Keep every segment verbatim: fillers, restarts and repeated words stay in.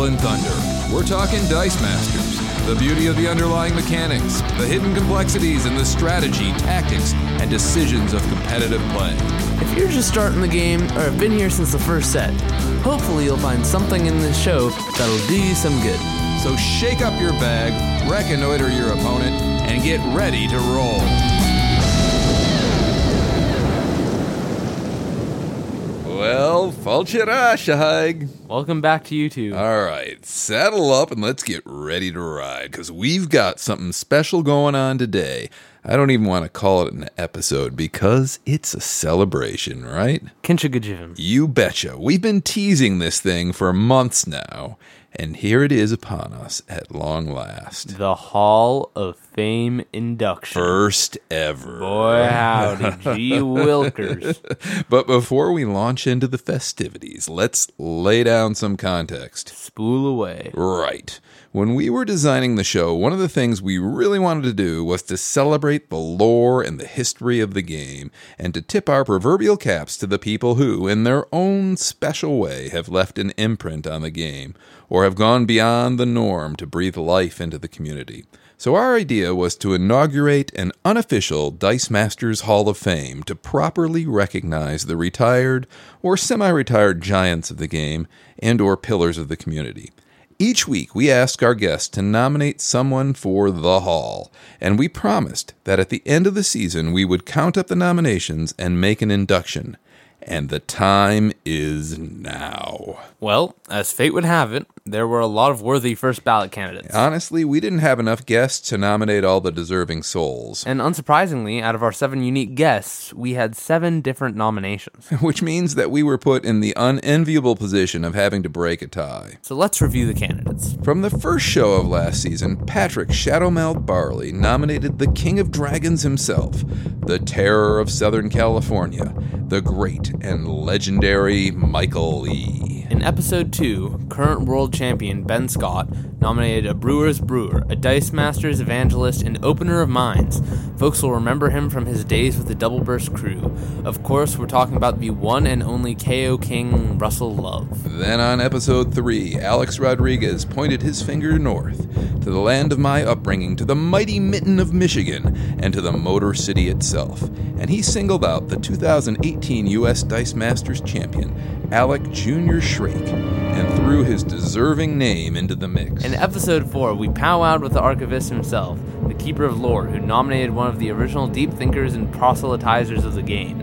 Steel and Thunder. We're talking Dice Masters. The beauty of the underlying mechanics, the hidden complexities, and the strategy, tactics, and decisions of competitive play. If you're just starting the game, or have been here since the first set, hopefully you'll find something in this show that'll do you some good. So shake up your bag, reconnoiter your opponent, and get ready to roll. Well, falchera, Shahag. Welcome back to you two. All right, saddle up and let's get ready to ride, because we've got something special going on today. I don't even want to call it an episode, because it's a celebration, right? Kinchagajim. You betcha. We've been teasing this thing for months now, and here it is upon us at long last. The Hall of Fame induction. First ever. Boy, howdy, G. Wilkers. But before we launch into the festivities, let's lay down some context. Spool away. Right. When we were designing the show, one of the things we really wanted to do was to celebrate the lore and the history of the game, and to tip our proverbial caps to the people who, in their own special way, have left an imprint on the game, or have gone beyond the norm to breathe life into the community. So our idea was to inaugurate an unofficial Dice Masters Hall of Fame to properly recognize the retired or semi-retired giants of the game and or pillars of the community. Each week, we ask our guests to nominate someone for the Hall, and we promised that at the end of the season, we would count up the nominations and make an induction. And the time is now. Well, as fate would have it, there were a lot of worthy first ballot candidates. Honestly, we didn't have enough guests to nominate all the deserving souls. And unsurprisingly, out of our seven unique guests, we had seven different nominations. Which means that we were put in the unenviable position of having to break a tie. So let's review the candidates. From the first show of last season, Patrick Shadowmeld Barley nominated the King of Dragons himself, the Terror of Southern California, the great and legendary Michael Lee. In episode two, current world champion Ben Scott nominated a Brewer's Brewer, a Dice Masters evangelist and opener of minds. Folks will remember him from his days with the Double Burst crew. Of course, we're talking about the one and only K O King, Russell Love. Then on episode three, Alex Rodriguez pointed his finger north, to the land of my upbringing, to the mighty Mitten of Michigan, and to the Motor City itself. And he singled out the two thousand eighteen U S Dice Masters champion, Alec Junior Shrake, and threw his deserving name into the mix. In episode four, we powwowed with the archivist himself, the keeper of lore, who nominated one of the original deep thinkers and proselytizers of the game,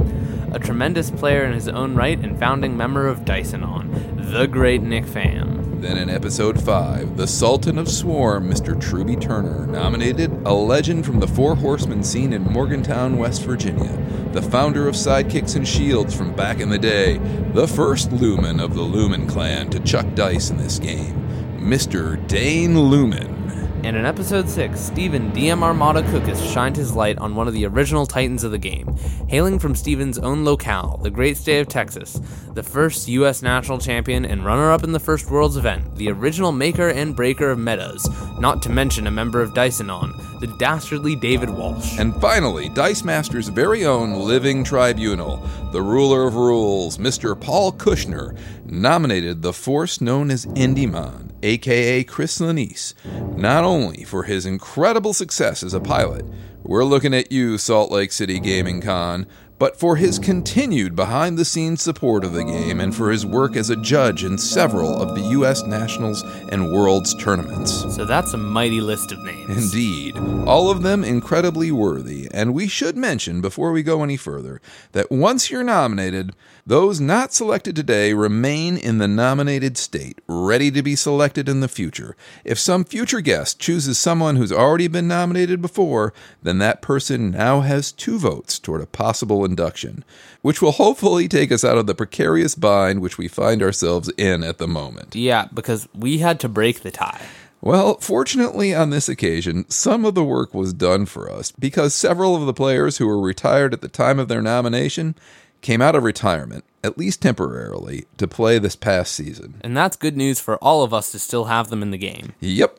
a tremendous player in his own right and founding member of Dice Anon, the great Nick Pham. Then in episode five, the Sultan of Swarm, Mister Truby Turner, nominated a legend from the Four Horsemen scene in Morgantown, West Virginia, the founder of Sidekicks and Shields from back in the day, the first Lumen of the Lumen clan to chuck dice in this game, Mister Dane Lumen. And in episode six, Steven D M Armada Cookus shined his light on one of the original titans of the game, hailing from Steven's own locale, the great state of Texas, the first U S national champion and runner-up in the first Worlds event, the original maker and breaker of metas, not to mention a member of Dice Anon, the dastardly David Walsh. And finally, Dice Master's very own living tribunal, the ruler of rules, Mister Paul Kushner, nominated the force known as Endymion, a k a. Chris Lanise, not only for his incredible success as a pilot, we're looking at you, Salt Lake City Gaming Con, but for his continued behind-the-scenes support of the game and for his work as a judge in several of the U S Nationals and Worlds tournaments. So that's a mighty list of names. Indeed. All of them incredibly worthy, and we should mention, before we go any further, that once you're nominated, those not selected today remain in the nominated state, ready to be selected in the future. If some future guest chooses someone who's already been nominated before, then that person now has two votes toward a possible induction, which will hopefully take us out of the precarious bind which we find ourselves in at the moment. Yeah, because we had to break the tie. Well, fortunately on this occasion, some of the work was done for us, because several of the players who were retired at the time of their nomination came out of retirement, at least temporarily, to play this past season. And that's good news for all of us to still have them in the game. Yep.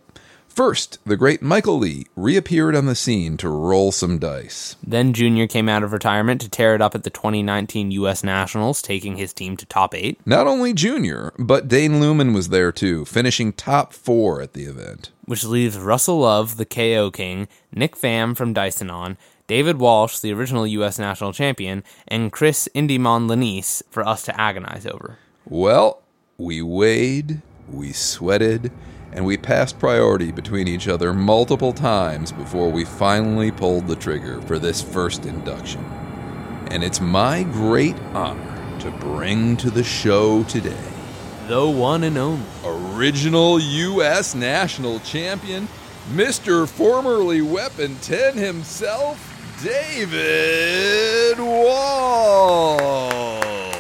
First, the great Michael Lee reappeared on the scene to roll some dice. Then Junior came out of retirement to tear it up at the twenty nineteen U S Nationals, taking his team to top eight. Not only Junior, but Dane Lumen was there too, finishing top four at the event. Which leaves Russell Love, the K O King, Nick Pham from Dice Anon, David Walsh, the original U S National Champion, and Chris Endymion Lanise for us to agonize over. Well, we weighed, we sweated, and we passed priority between each other multiple times before we finally pulled the trigger for this first induction. And it's my great honor to bring to the show today the one and only original U S National Champion, Mister Formerly Weapon ten himself, David Walsh.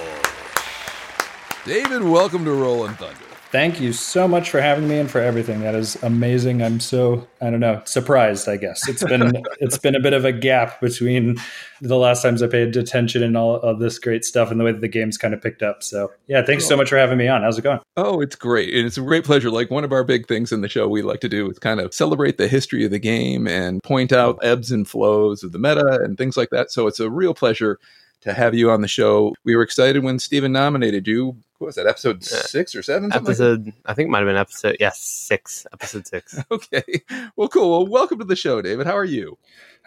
David, welcome to Rolling Thunder. Thank you so much for having me and for everything. That is amazing. I'm so, I don't know, surprised, I guess. It's been it's been a bit of a gap between the last times I paid attention and all of this great stuff and the way that the game's kind of picked up. So, yeah, thanks so much for having me on. How's it going? Oh, it's great. And it's a great pleasure. Like, one of our big things in the show we like to do is kind of celebrate the history of the game and point out ebbs and flows of the meta and things like that. So it's a real pleasure to have you on the show. We were excited when Steven nominated you. What was that, episode six or seven? Episode, like I think it might have been episode, yes, six, episode six. Okay. Well, cool. Well, welcome to the show, David. How are you?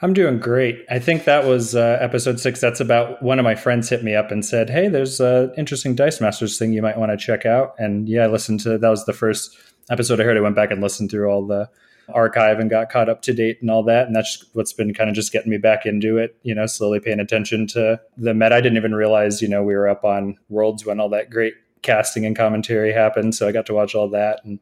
I'm doing great. I think that was uh, episode six. That's about one of my friends hit me up and said, hey, there's an interesting Dice Masters thing you might want to check out. And yeah, I listened to, that was the first episode I heard. I went back and listened through all the archive and got caught up to date and all that, and that's what's been kind of just getting me back into it, you know, slowly paying attention to the meta. I didn't even realize, you know, we were up on Worlds when all that great casting and commentary happened, so I got to watch all that, and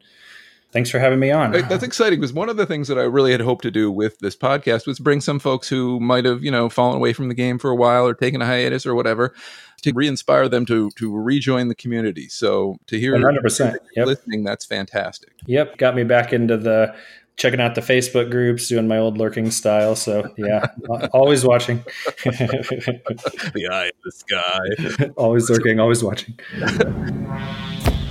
thanks for having me on. That's exciting, because one of the things that I really had hoped to do with this podcast was bring some folks who might have, you know, fallen away from the game for a while or taken a hiatus or whatever, to re-inspire them to to rejoin the community. So to hear one hundred percent yep. Listening, that's fantastic. Yep, got me back into the checking out the Facebook groups, doing my old lurking style. So yeah, always watching. The eye of the sky. Always lurking, always watching.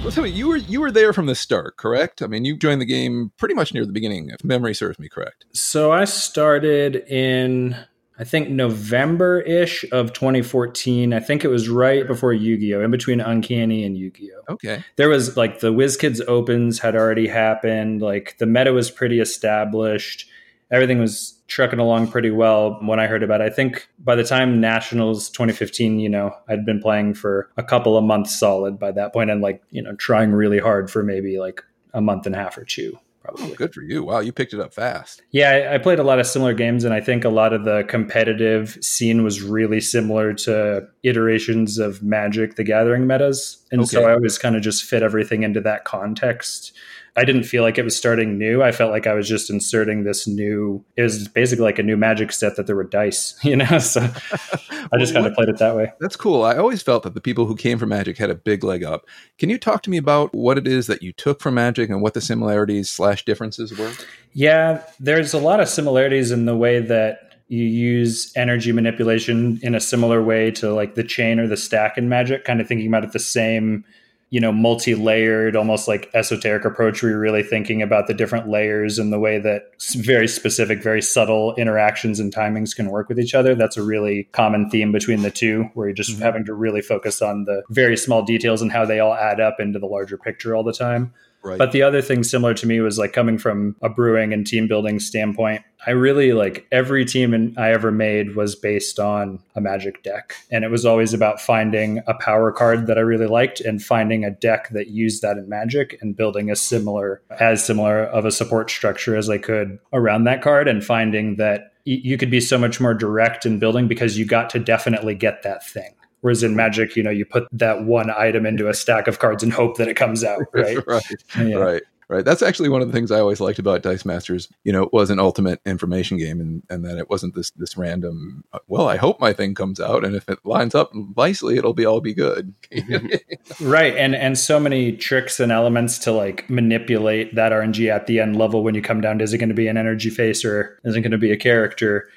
Well, tell me, you were, you were there from the start, correct? I mean, you joined the game pretty much near the beginning, if memory serves me correct. So I started in, I think, November-ish of twenty fourteen. I think it was right before Yu-Gi-Oh!, in between Uncanny and Yu-Gi-Oh! Okay. There was, like, the WizKids Opens had already happened. Like, the meta was pretty established. Everything was trucking along pretty well when I heard about it. I think by the time Nationals twenty fifteen, you know, I'd been playing for a couple of months solid by that point, and, like, you know, trying really hard for maybe, like, a month and a half or two. Oh, good for you. Wow, you picked it up fast. Yeah, I, I played a lot of similar games, and I think a lot of the competitive scene was really similar to iterations of Magic: The Gathering metas. And okay. So I always kind of just fit everything into that context. I didn't feel like it was starting new. I felt like I was just inserting this new, it was basically like a new Magic set that there were dice, you know? So I just well, kind of played it that way. That's cool. I always felt that the people who came from Magic had a big leg up. Can you talk to me about what it is that you took from Magic and what the similarities slash differences were? Yeah, there's a lot of similarities in the way that you use energy manipulation in a similar way to like the chain or the stack in Magic, kind of thinking about it the same, you know, multi-layered, almost like esoteric approach where you're really thinking about the different layers and the way that very specific, very subtle interactions and timings can work with each other. That's a really common theme between the two, where you're just mm-hmm. having to really focus on the very small details and how they all add up into the larger picture all the time. Right. But the other thing similar to me was like coming from a brewing and team building standpoint, I really like every team in, I ever made was based on a Magic deck. And it was always about finding a power card that I really liked and finding a deck that used that in Magic and building a similar, as similar of a support structure as I could around that card, and finding that y- you could be so much more direct in building because you got to definitely get that thing. Whereas in Magic, you know, you put that one item into a stack of cards and hope that it comes out, right? right, yeah. right, right. That's actually one of the things I always liked about Dice Masters. You know, it was an ultimate information game, and, and that it wasn't this this random, well, I hope my thing comes out, and if it lines up nicely, it'll be all be good. Right, and and so many tricks and elements to, like, manipulate that R N G at the end level when you come down to, is it going to be an energy face or is it going to be a character?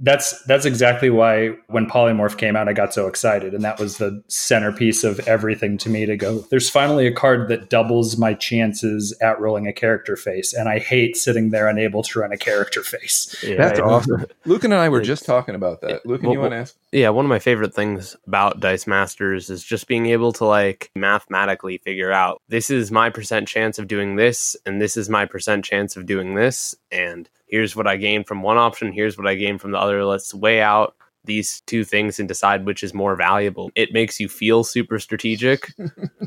that's that's exactly why when Polymorph came out, I got so excited. And that was the centerpiece of everything to me, to go, there's finally a card that doubles my chances at rolling a character face. And I hate sitting there unable to run a character face. Yeah, that's awesome. Luke and I were like, just talking about that. It, Luke, well, you want to ask? Yeah, one of my favorite things about Dice Masters is just being able to like mathematically figure out, this is my percent chance of doing this, and this is my percent chance of doing this. And here's what I gain from one option. Here's what I gain from the other. Let's weigh out these two things and decide which is more valuable. It makes you feel super strategic.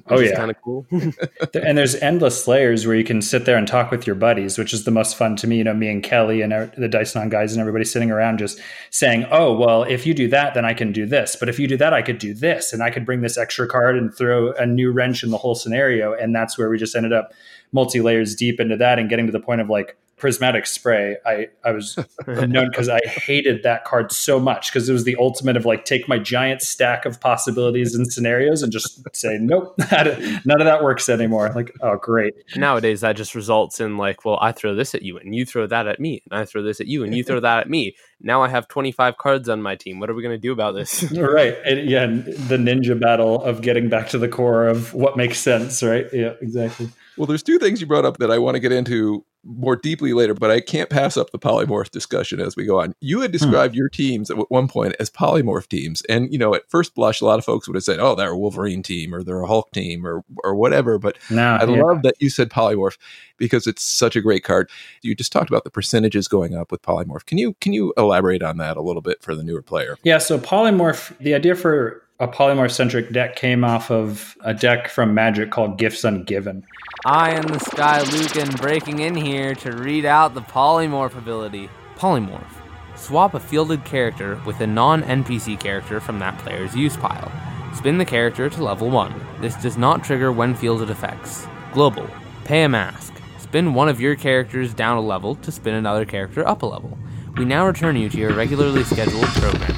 Oh, yeah. It's kind of cool. And there's endless layers where you can sit there and talk with your buddies, which is the most fun to me. You know, me and Kelly and our, the Dice Anon guys and everybody sitting around just saying, oh, well, if you do that, then I can do this. But if you do that, I could do this. And I could bring this extra card and throw a new wrench in the whole scenario. And that's where we just ended up multi-layers deep into that and getting to the point of like, Prismatic Spray, I, I was known because I hated that card so much, because it was the ultimate of like, take my giant stack of possibilities and scenarios and just say, nope, none of that works anymore. Like, oh, great. Nowadays, that just results in like, well, I throw this at you and you throw that at me and I throw this at you and you throw that at me. Now I have twenty-five cards on my team. What are we going to do about this? Right. And yeah, the ninja battle of getting back to the core of what makes sense, right? Yeah, exactly. Well, there's two things you brought up that I want to get into more deeply later, but I can't pass up the Polymorph discussion as we go on. You had described hmm. your teams at one point as Polymorph teams. And, you know, at first blush, a lot of folks would have said, oh, they're a Wolverine team or they're a Hulk team or or whatever. But no, I yeah. love that you said Polymorph, because it's such a great card. You just talked about the percentages going up with Polymorph. Can you can you elaborate on that a little bit for the newer player? Yeah, so Polymorph, the idea for a polymorph-centric deck came off of a deck from Magic called Gifts Ungiven. I am the Sky Lucan breaking in here to read out the Polymorph ability. Polymorph. Swap a fielded character with a non-N P C character from that player's use pile. Spin the character to level one. This does not trigger when fielded effects. Global. Pay a mask. Spin one of your characters down a level to spin another character up a level. We now return you to your regularly scheduled program.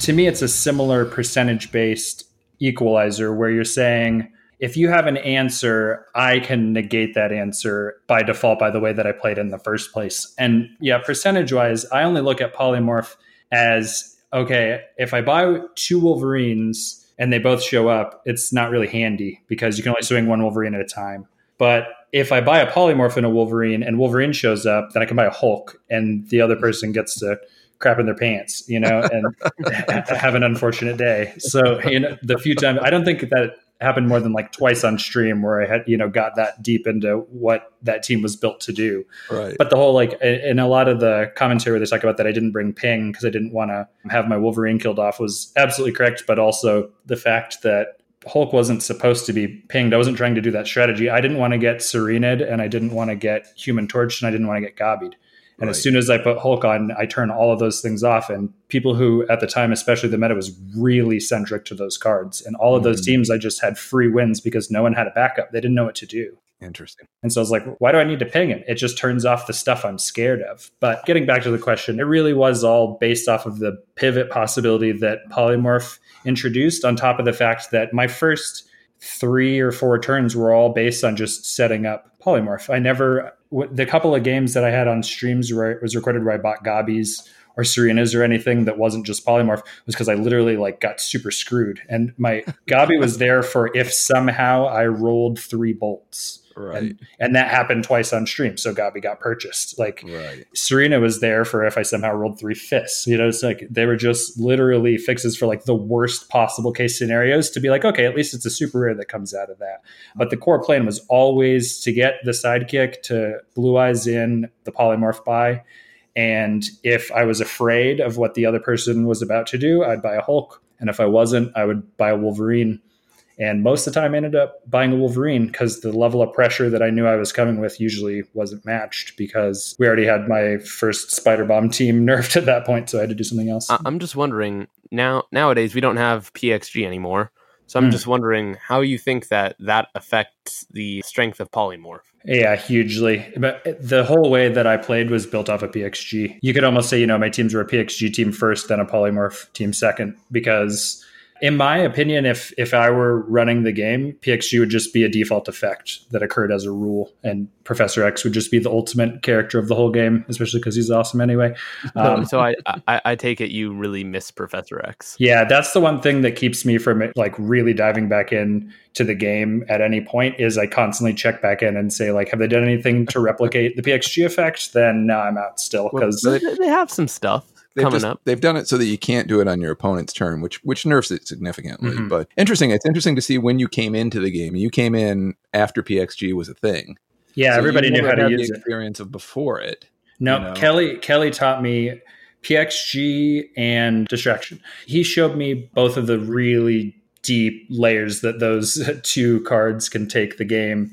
To me, it's a similar percentage-based equalizer where you're saying, if you have an answer, I can negate that answer by default by the way that I played in the first place. And yeah, percentage-wise, I only look at Polymorph as, okay, if I buy two Wolverines and they both show up, it's not really handy because you can only swing one Wolverine at a time. But if I buy a Polymorph and a Wolverine and Wolverine shows up, then I can buy a Hulk and the other person gets to crap in their pants, you know, and have an unfortunate day. So, you know, the few times, I don't think that happened more than like twice on stream where I had, you know, got that deep into what that team was built to do. Right. But the whole, like, in a lot of the commentary where they talk about that I didn't bring ping because I didn't want to have my Wolverine killed off was absolutely correct. But also the fact that Hulk wasn't supposed to be pinged. I wasn't trying to do that strategy. I didn't want to get Serena'd and I didn't want to get Human Torched and I didn't want to get Gobbied. And right. As soon as I put Hulk on, I turn all of those things off. And people who, at the time, especially the meta, was really centric to those cards. And all of those mm. teams, I just had free wins because no one had a backup. They didn't know what to do. Interesting. And so I was like, why do I need to ping him? It just turns off the stuff I'm scared of. But getting back to the question, it really was all based off of the pivot possibility that Polymorph introduced, on top of the fact that my first three or four turns were all based on just setting up Polymorph. I never... The couple of games that I had on streams where it was recorded where I bought Gobbies or Serenas or anything that wasn't just Polymorph was because I literally like got super screwed. And my Gobby was there for if somehow I rolled three bolts. Right. And, and that happened twice on stream. So Gobby got purchased. Like right. Serena was there for if I somehow rolled three fists. You know, it's like they were just literally fixes for like the worst possible case scenarios to be like, okay, at least it's a super rare that comes out of that. But the core plan was always to get the sidekick to Blue Eyes in the Polymorph buy. And if I was afraid of what the other person was about to do, I'd buy a Hulk. And if I wasn't, I would buy a Wolverine. And most of the time I ended up buying a Wolverine because the level of pressure that I knew I was coming with usually wasn't matched because we already had my first Spider-Bomb team nerfed at that point. So I had to do something else. I'm just wondering, now nowadays we don't have P X G anymore. So I'm mm. just wondering how you think that that affects the strength of Polymorph. Yeah, hugely. But the whole way that I played was built off of P X G. You could almost say, you know, my teams were a P X G team first, then a Polymorph team second, because in my opinion, if if I were running the game, P X G would just be a default effect that occurred as a rule, and Professor X would just be the ultimate character of the whole game, especially because he's awesome anyway. Um, so so I, I, I take it you really miss Professor X. Yeah, that's the one thing that keeps me from like really diving back in to the game at any point is I constantly check back in and say, like, have they done anything to replicate the P X G effect? Then no, I'm out still because well, they, they have some stuff. They've coming just, up. They've done it so that you can't do it on your opponent's turn, which which nerfs it significantly. Mm-hmm. But interesting. It's interesting to see when you came into the game. You came in after P X G was a thing. Yeah, so everybody knew how to use the experience it. Of before it. No, you know? Kelly Kelly taught me P X G and Distraction. He showed me both of the really deep layers that those two cards can take the game.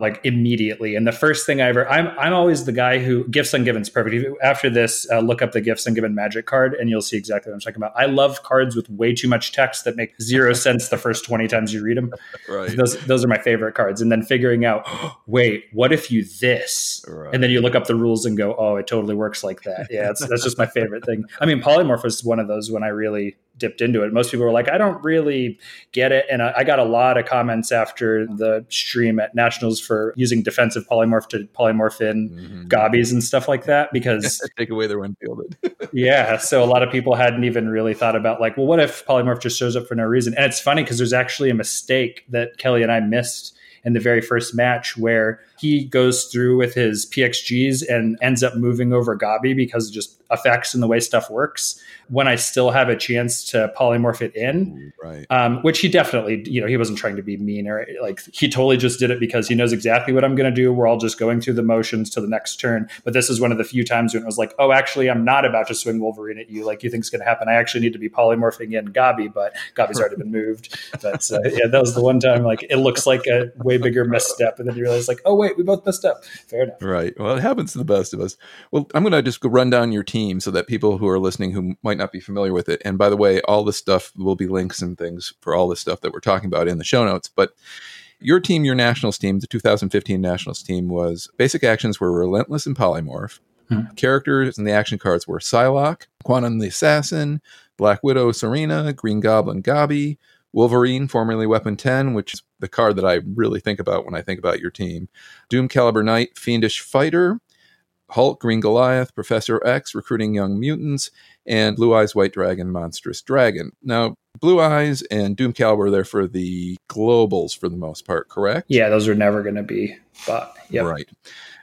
Like immediately. And the first thing I ever, I'm I'm always the guy who, Gifts Ungiven's perfect. After this, uh, look up the Gifts Ungiven Magic card and you'll see exactly what I'm talking about. I love cards with way too much text that make zero sense the first twenty times you read them. Right. Those those are my favorite cards. And then figuring out, oh, wait, what if you this? Right. And then you look up the rules and go, oh, it totally works like that. Yeah, that's, that's just my favorite thing. I mean, Polymorph was one of those when I really dipped into it. Most people were like, I don't really get it. And I, I got a lot of comments after the stream at Nationals for using defensive polymorph to polymorph in mm-hmm. gobbies and stuff like that because take away their unfielded. Yeah. So a lot of people hadn't even really thought about like, well, what if polymorph just shows up for no reason? And it's funny because there's actually a mistake that Kelly and I missed in the very first match where he goes through with his P X Gs and ends up moving over Gabi because just effects and the way stuff works when I still have a chance to polymorph it in, right. um, which he definitely, you know, he wasn't trying to be mean or like he totally just did it because he knows exactly what I'm going to do. We're all just going through the motions to the next turn. But this is one of the few times when it was like, oh, actually, I'm not about to swing Wolverine at you. Like you think it's going to happen. I actually need to be polymorphing in Gabi, but Gabi's already been moved. But uh, yeah, that was the one time like it looks like a way bigger misstep. And then you realize like, oh, wait, we both messed up. Fair enough. Right. Well, it happens to the best of us. Well, I'm going to just run down your team so that people who are listening who might not be familiar with it. And by the way, all this stuff will be links and things for all this stuff that we're talking about in the show notes. But your team, your Nationals team, the two thousand fifteen Nationals team was basic actions were Relentless and Polymorph. Hmm. Characters and the action cards were Psylocke, Quantum the Assassin, Black Widow, Serena, Green Goblin, Gabi, Wolverine, formerly Weapon ten, which is the card that I really think about when I think about your team. Doomcaliber Knight, Fiendish Fighter, Hulk, Green Goliath, Professor X, Recruiting Young Mutants, and Blue Eyes, White Dragon, Monstrous Dragon. Now, Blue Eyes and Doomcaliber are there for the globals for the most part, correct? Yeah, those are never going to be bought. Yep. Right.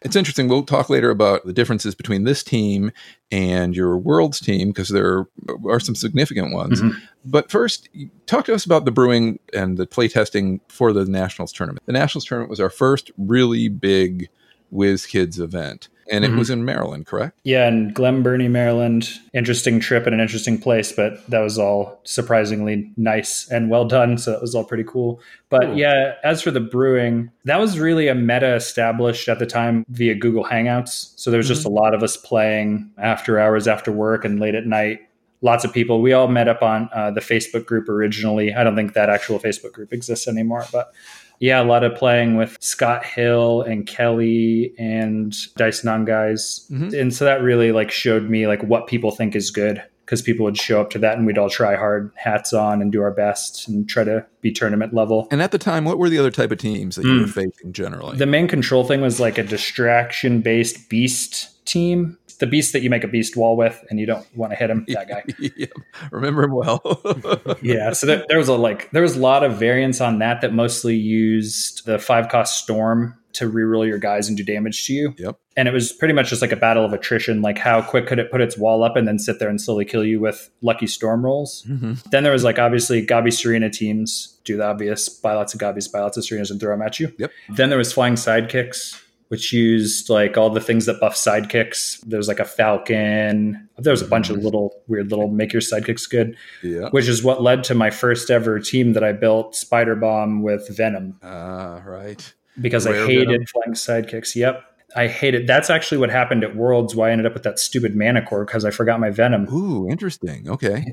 It's interesting. We'll talk later about the differences between this team and your Worlds team because there are some significant ones. Mm-hmm. But first, talk to us about the brewing and the playtesting for the Nationals tournament. The Nationals tournament was our first really big WizKids event. And it mm-hmm. was in Maryland, correct? Yeah, in Glen Burnie, Maryland. Interesting trip and an interesting place, but that was all surprisingly nice and well done. So that was all pretty cool. But cool. Yeah, as for the brewing, that was really a meta established at the time via Google Hangouts. So there was mm-hmm. just a lot of us playing after hours, after work, and late at night. Lots of people. We all met up on uh, the Facebook group originally. I don't think that actual Facebook group exists anymore, but... yeah, a lot of playing with Scott Hill and Kelly and Dice Anon guys. Mm-hmm. And so that really like showed me like what people think is good because people would show up to that and we'd all try hard, hats on, and do our best and try to be tournament level. And at the time, what were the other type of teams that mm. you were facing generally? The main control thing was like a distraction-based beast team. The beast that you make a beast wall with and you don't want to hit him, that guy. Yeah, remember him well. Yeah, so there, there was a like there was a lot of variance on that that mostly used the five cost storm to reroll your guys and do damage to you. Yep. And it was pretty much just like a battle of attrition, like how quick could it put its wall up and then sit there and slowly kill you with lucky storm rolls. Mm-hmm. Then there was like obviously Gabi Serena teams, do the obvious, buy lots of Gabis, buy lots of Serenas and throw them at you. Yep. Then there was flying sidekicks, which used like all the things that buff sidekicks. There's like a falcon. There was a bunch of little weird little make your sidekicks good, yeah. Which is what led to my first ever team that I built, Spider Bomb with Venom. Ah, uh, right. Because Rare I hated Venom. Flying sidekicks. Yep. I hate it. That's actually what happened at Worlds, why I ended up with that stupid Manticore, because I forgot my Venom. Ooh, interesting. Okay.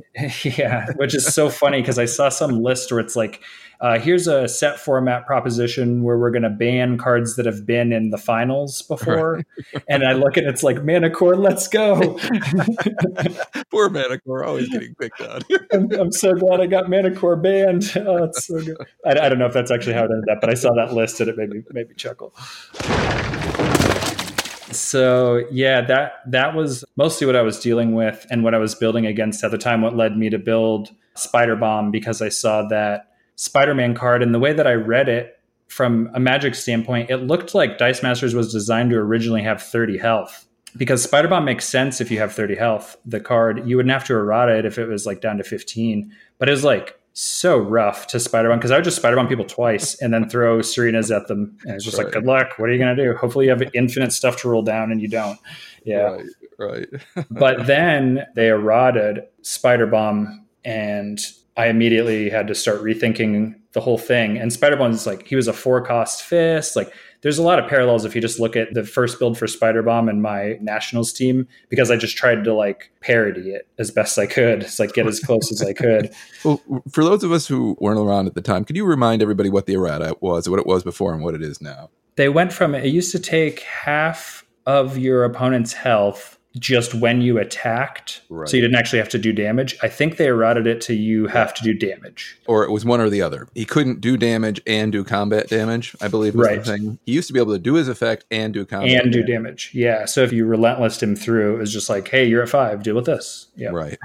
Yeah, which is so funny, because I saw some list where it's like, uh, here's a set format proposition where we're going to ban cards that have been in the finals before. Right. And I look at it, it's like, Manticore, let's go. Poor Manticore, always getting picked on. I'm, I'm so glad I got Manticore banned. Oh, it's so good. I, I don't know if that's actually how it ended up, but I saw that list and it made me, made me chuckle. So yeah, that that was mostly what I was dealing with and what I was building against at the time, what led me to build Spider Bomb, because I saw that Spider-Man card, and the way that I read it from a Magic standpoint, it looked like Dice Masters was designed to originally have thirty health, because Spider Bomb makes sense if you have thirty health. The card, you wouldn't have to errata it if it was like down to fifteen, but it was like so rough to Spider Bomb, because I would just Spider Bomb people twice and then throw Serenas at them, and it's just right. Like, good luck, what are you gonna do? Hopefully you have infinite stuff to roll down, and you don't. Yeah, right, right. But then they eroded Spider Bomb, and I immediately had to start rethinking the whole thing. And Spider Bomb is like, he was a four cost fist. Like, there's a lot of parallels if you just look at the first build for Spider Bomb and my Nationals team, because I just tried to like parody it as best I could. It's like, get as close as I could. Well, for those of us who weren't around at the time, could you remind everybody what the errata was, what it was before and what it is now? They went from, it used to take half of your opponent's health just when you attacked. Right. So you didn't actually have to do damage. I think they eroded it to you have to do damage. Or it was one or the other. He couldn't do damage and do combat damage, I believe was right. The thing. He used to be able to do his effect and do combat And damage. do damage. Yeah. So if you relentlessed him through, it was just like, hey, you're at five, deal with this. Yeah. Right.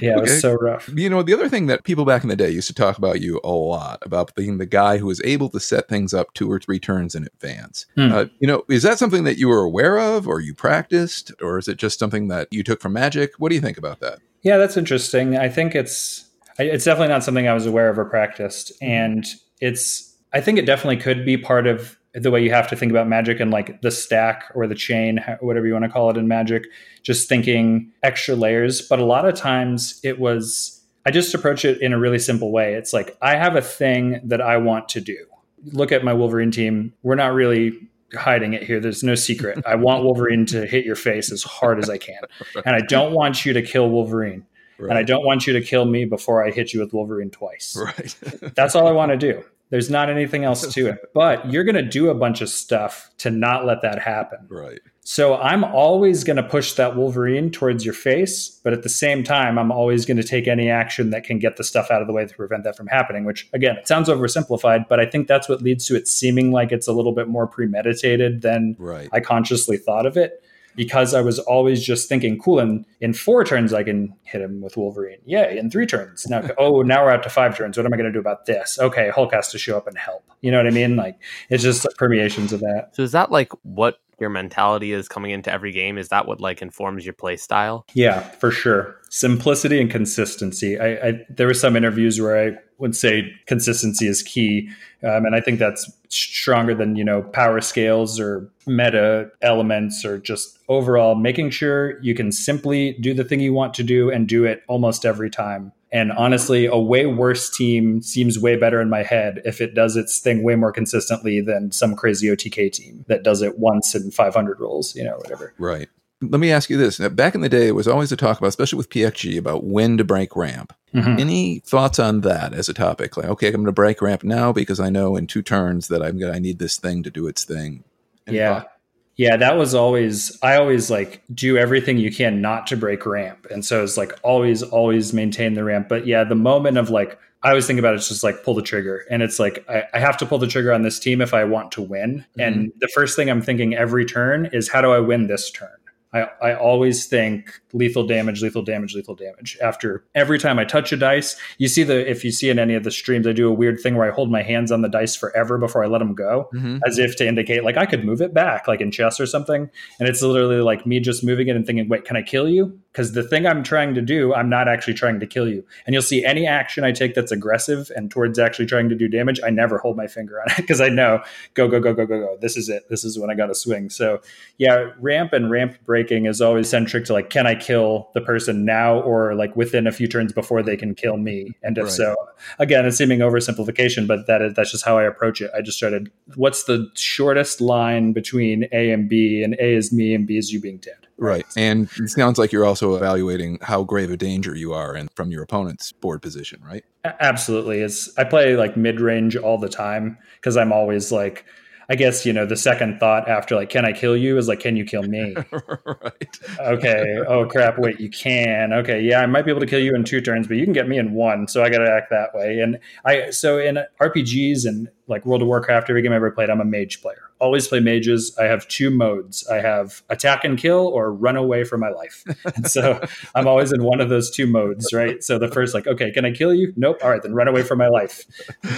Yeah, it was okay. So rough. You know, the other thing that people back in the day used to talk about you a lot, about being the guy who was able to set things up two or three turns in advance. Mm. Uh, you know, is that something that you were aware of? Or you practiced, or is it just something that you took from Magic? What do you think about that? Yeah, that's interesting. I think it's it's definitely not something I was aware of or practiced, and it's I think it definitely could be part of the way you have to think about Magic and like the stack or the chain, whatever you want to call it in Magic, just thinking extra layers. But a lot of times it was I just approach it in a really simple way. It's like, I have a thing that I want to do. Look at my Wolverine team. We're not really hiding it here. There's no secret. I want Wolverine to hit your face as hard as I can. And I don't want you to kill Wolverine. Right. And I don't want you to kill me before I hit you with Wolverine twice. Right. That's all I want to do. There's not anything else to it. But you're going to do a bunch of stuff to not let that happen. Right. So I'm always going to push that Wolverine towards your face. But at the same time, I'm always going to take any action that can get the stuff out of the way to prevent that from happening, which, again, it sounds oversimplified. But I think that's what leads to it seeming like it's a little bit more premeditated than right. I consciously thought of it. Because I was always just thinking, cool, and in four turns, I can hit him with Wolverine. Yeah, in three turns. Now, oh, now we're out to five turns. What am I going to do about this? Okay, Hulk has to show up and help. You know what I mean? Like, it's just permeations of that. So is that like what your mentality is coming into every game? Is that what like informs your play style? Yeah, for sure. Simplicity and consistency. I, I there were some interviews where I would say consistency is key. Um, and I think that's stronger than, you know, power scales or meta elements, or just overall making sure you can simply do the thing you want to do and do it almost every time. And honestly, a way worse team seems way better in my head if it does its thing way more consistently than some crazy O T K team that does it once in five hundred rolls, you know, whatever. Right. Let me ask you this. Now, back in the day, it was always a talk about, especially with P X G, about when to break ramp. Mm-hmm. Any thoughts on that as a topic? Like, okay, I'm going to break ramp now because I know in two turns that I'm going to, I need this thing to do its thing. Any yeah. Thought? Yeah, that was always, I always like do everything you can not to break ramp. And so it's like always, always maintain the ramp. But yeah, the moment of like, I always think about it, it's just like pull the trigger. And it's like, I, I have to pull the trigger on this team if I want to win. Mm-hmm. And the first thing I'm thinking every turn is, how do I win this turn? I, I always think lethal damage, lethal damage, lethal damage. After every time I touch a dice, you see the, if you see in any of the streams, I do a weird thing where I hold my hands on the dice forever before I let them go, mm-hmm. as if to indicate like I could move it back, like in chess or something. And it's literally like me just moving it and thinking, wait, can I kill you? Because the thing I'm trying to do, I'm not actually trying to kill you. And you'll see any action I take that's aggressive and towards actually trying to do damage, I never hold my finger on it because I know, go, go, go, go, go, go. This is it. This is when I got to swing. So yeah, ramp and ramp break breaking is always centric to like, can I kill the person now or like within a few turns before they can kill me? And if right. so, again, it's seeming oversimplification, but that is, that's just how I approach it. I just started, what's the shortest line between A and B, and A is me and B is you being dead. Right. And it sounds like you're also evaluating how grave a danger you are and from your opponent's board position, right? Absolutely. It's I play like mid-range all the time because I'm always like, I guess, you know, the second thought after like, can I kill you is like, can you kill me? Right. Okay. Oh, crap. Wait, you can. Okay. Yeah, I might be able to kill you in two turns, but you can get me in one. So I got to act that way. And I, so in R P Gs and like World of Warcraft, every game I ever played, I'm a mage player. Always play mages. I have two modes. I have attack and kill or run away for my life. And so I'm always in one of those two modes, right? So the first like, okay, can I kill you? Nope. All right, then run away for my life.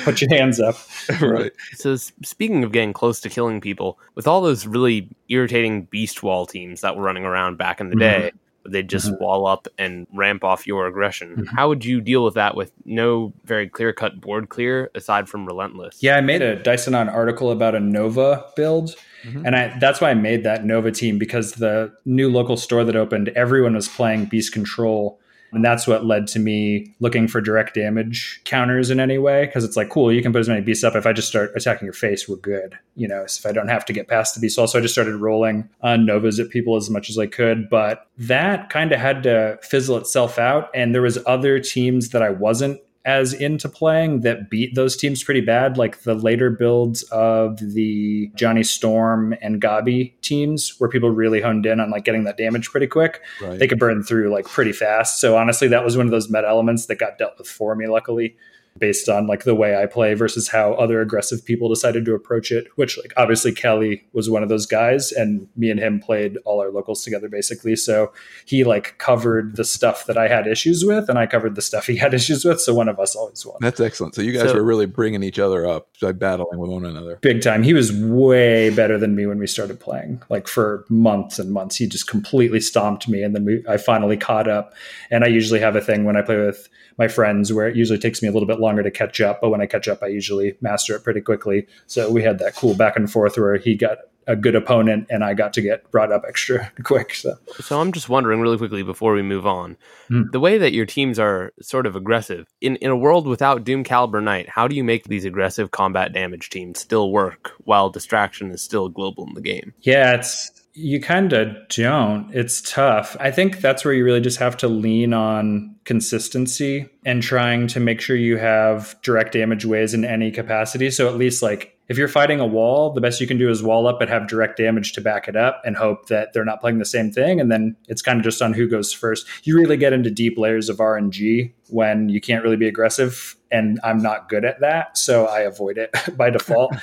Put your hands up. Right. So speaking of getting close to killing people, with all those really irritating beast wall teams that were running around back in the day, mm-hmm. they'd just mm-hmm. wall up and ramp off your aggression. Mm-hmm. How would you deal with that with no very clear-cut board clear aside from Relentless? Yeah, I made a Dice Anon article about a Nova build. Mm-hmm. And I, that's why I made that Nova team, because the new local store that opened, everyone was playing Beast Control. And that's what led to me looking for direct damage counters in any way. Because it's like, cool, you can put as many beasts up. If I just start attacking your face, we're good. You know, so if I don't have to get past the beast. Also, I just started rolling on Novas at people as much as I could. But that kind of had to fizzle itself out. And there was other teams that I wasn't as into playing that beat those teams pretty bad, like the later builds of the Johnny Storm and Gabi teams where people really honed in on like getting that damage pretty quick. Right. They could burn through like pretty fast. So honestly, that was one of those meta elements that got dealt with for me, luckily, based on like the way I play versus how other aggressive people decided to approach it, which like obviously Kelly was one of those guys, and me and him played all our locals together basically. So he like covered the stuff that I had issues with, and I covered the stuff he had issues with. So one of us always won. That's excellent. So you guys so, were really bringing each other up by battling with one another. Big time. He was way better than me when we started playing, like for months and months. He just completely stomped me. And then we, I finally caught up. And I usually have a thing when I play with my friends where it usually takes me a little bit longer longer to catch up, but when I catch up I usually master it pretty quickly. So we had that cool back and forth where he got a good opponent and I got to get brought up extra quick. So, so I'm just wondering really quickly before we move on, mm. the way that your teams are sort of aggressive, in, in a world without Doomcaliber Knight, how do you make these aggressive combat damage teams still work while distraction is still global in the game? Yeah, it's you kind of don't. It's tough. I think that's where you really just have to lean on consistency and trying to make sure you have direct damage ways in any capacity. So at least like if you're fighting a wall, the best you can do is wall up but have direct damage to back it up and hope that they're not playing the same thing. And then it's kind of just on who goes first. You really get into deep layers of R N G when you can't really be aggressive. And I'm not good at that, so I avoid it by default.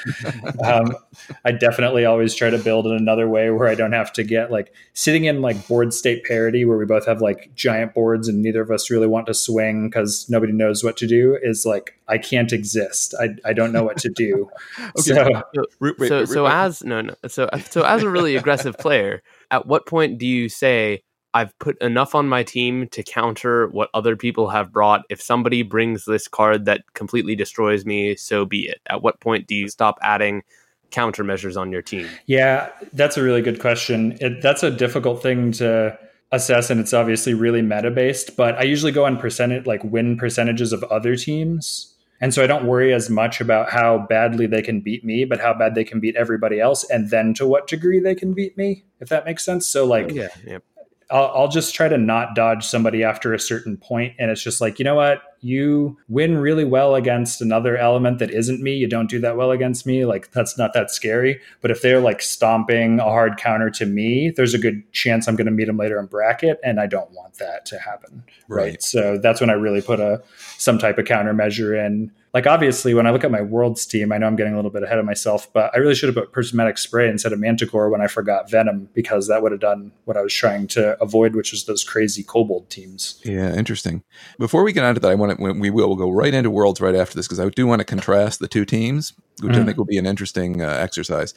um, I definitely always try to build in another way where I don't have to get like sitting in like board state parity where we both have like giant boards and neither of us really want to swing because nobody knows what to do is like, I can't exist. I, I don't know what to do. okay, so, so, root, wait, so, root, so root. as no, no, so, so as a really aggressive player, at what point do you say, I've put enough on my team to counter what other people have brought. If somebody brings this card that completely destroys me, so be it. At what point do you stop adding countermeasures on your team? Yeah, that's a really good question. It, that's a difficult thing to assess, and it's obviously really meta-based, but I usually go on percentage, like win percentages of other teams. And so I don't worry as much about how badly they can beat me, but how bad they can beat everybody else, and then to what degree they can beat me, if that makes sense. So like... Yeah, yeah. I'll, I'll just try to not dodge somebody after a certain point. And it's just like, you know what? You win really well against another element that isn't me. You don't do that well against me. Like, that's not that scary. But if they're like stomping a hard counter to me, there's a good chance I'm going to meet them later in bracket. And I don't want that to happen. Right. right? So that's when I really put a some type of countermeasure in. Like, obviously, when I look at my Worlds team, I know I'm getting a little bit ahead of myself, but I really should have put Prismatic Spray instead of Manticore when I forgot Venom, because that would have done what I was trying to avoid, which was those crazy Kobold teams. Yeah, interesting. Before we get on to that, I want to when, when we will we'll go right into Worlds right after this, because I do want to contrast the two teams, which mm. I think will be an interesting uh, exercise.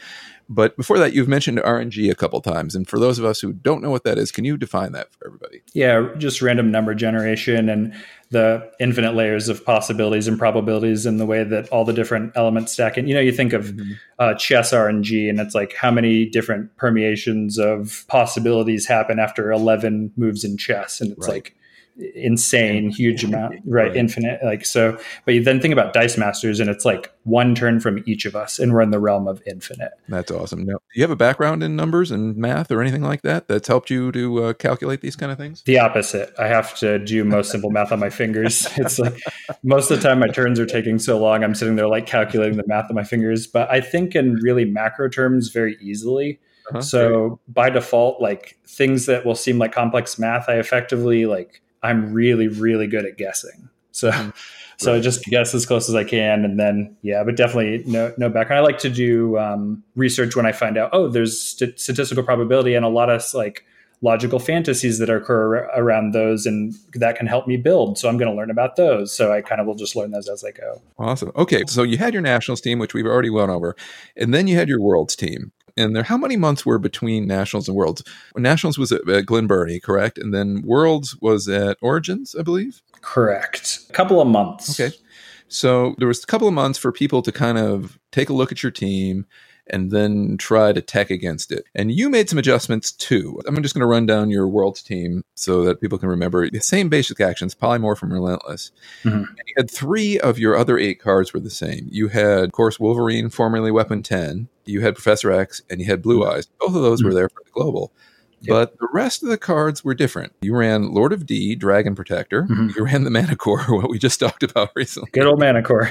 But before that, you've mentioned R N G a couple times. And for those of us who don't know what that is, can you define that for everybody? Yeah, just random number generation and the infinite layers of possibilities and probabilities and the way that all the different elements stack. And, you know, you think of mm-hmm. uh, chess R N G, and it's like how many different permeations of possibilities happen after eleven moves in chess. And it's right. like, insane huge amount right, right infinite like so but you then think about Dice Masters, and it's like one turn from each of us, and we're in the realm of infinite. That's awesome. Now, do you have a background in numbers and math or anything like that that's helped you to uh, calculate these kind of things? The opposite. I have to do most simple math on my fingers. It's like most of the time my turns are taking so long, I'm sitting there like calculating the math on my fingers. But I think in really macro terms very easily. Uh-huh, so right. by default, like things that will seem like complex math, I effectively like I'm really, really good at guessing. So, right. so I just guess as close as I can. And then, yeah, but definitely no, no background. I like to do um, research when I find out, oh, there's st- statistical probability and a lot of like logical fantasies that occur around those, and that can help me build. So I'm going to learn about those. So I kind of will just learn those as I go. Awesome. Okay. So you had your Nationals team, which we've already went over, and then you had your Worlds team. And there, how many months were between Nationals and Worlds? Nationals was at, at Glen Burnie, correct? And then Worlds was at Origins, I believe? Correct. A couple of months. Okay. So there was a couple of months for people to kind of take a look at your team and then try to tech against it. And you made some adjustments too. I'm just going to run down your Worlds team so that people can remember the same basic actions, Polymorph and Relentless. Mm-hmm. And you had three of your other eight cards were the same. You had, of course, Wolverine, formerly Weapon ten. You had Professor X, and you had Blue Eyes. Both of those mm-hmm. were there for the global. Yep. But the rest of the cards were different. You ran Lord of D, Dragon Protector. Mm-hmm. You ran the Manticore, what we just talked about recently. Good old Manticore.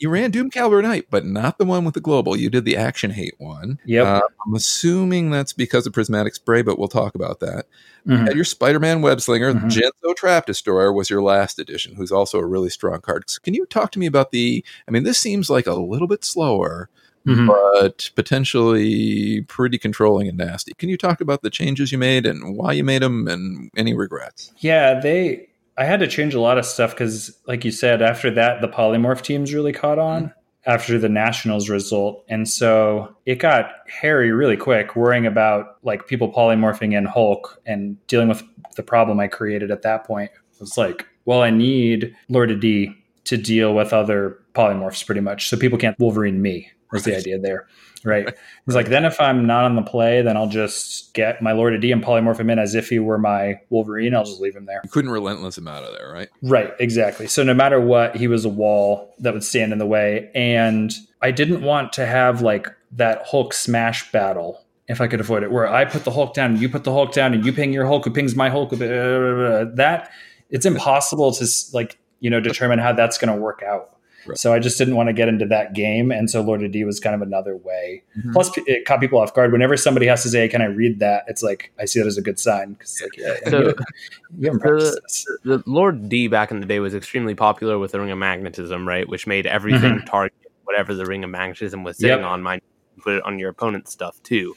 You ran Doomcaliber Knight, but not the one with the global. You did the Action Hate one. Yep. Uh, I'm assuming that's because of Prismatic Spray, but we'll talk about that. Mm-hmm. You had your Spider-Man Webslinger. Mm-hmm. Genzo Trap Destroyer was your last edition, who's also a really strong card. So can you talk to me about the... I mean, this seems like a little bit slower... Mm-hmm. but potentially pretty controlling and nasty. Can you talk about the changes you made and why you made them and any regrets? Yeah, they. I had to change a lot of stuff because, like you said, after that, the Polymorph teams really caught on mm-hmm. after the Nationals result. And so it got hairy really quick, worrying about like people polymorphing in Hulk and dealing with the problem I created at that point. It was like, well, I need Lord of D to deal with other polymorphs pretty much, so people can't Wolverine me. Was the idea there, right? It's like, then if I'm not on the play, then I'll just get my Lord of D and polymorph him in as if he were my Wolverine. I'll just leave him there. You couldn't Relentless him out of there, right? Right, exactly. So no matter what, he was a wall that would stand in the way. And I didn't want to have like that Hulk smash battle, if I could avoid it, where I put the Hulk down, and you put the Hulk down, and you ping your Hulk, who pings my Hulk. Blah, blah, blah, blah. That, it's impossible to like, you know, determine how that's going to work out. Right. So I just didn't want to get into that game. And so Lord of D was kind of another way. Mm-hmm. Plus, it caught people off guard. Whenever somebody has to say, hey, can I read that? It's like, I see that as a good sign. Because like, yeah, so, you, you the, the Lord D back in the day was extremely popular with the Ring of Magnetism, right? Which made everything mm-hmm. target whatever the Ring of Magnetism was sitting yep. on. Mine, put it on your opponent's stuff, too.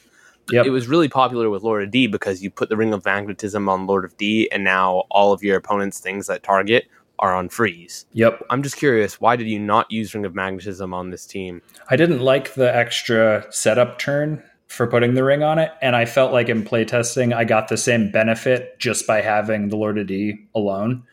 Yep. It was really popular with Lord of D because you put the Ring of Magnetism on Lord of D, and now all of your opponent's things that target are on freeze. Yep. I'm just curious, why did you not use Ring of Magnetism on this team? I didn't like the extra setup turn for putting the ring on it, and I felt like in playtesting I got the same benefit just by having the Lord of D alone,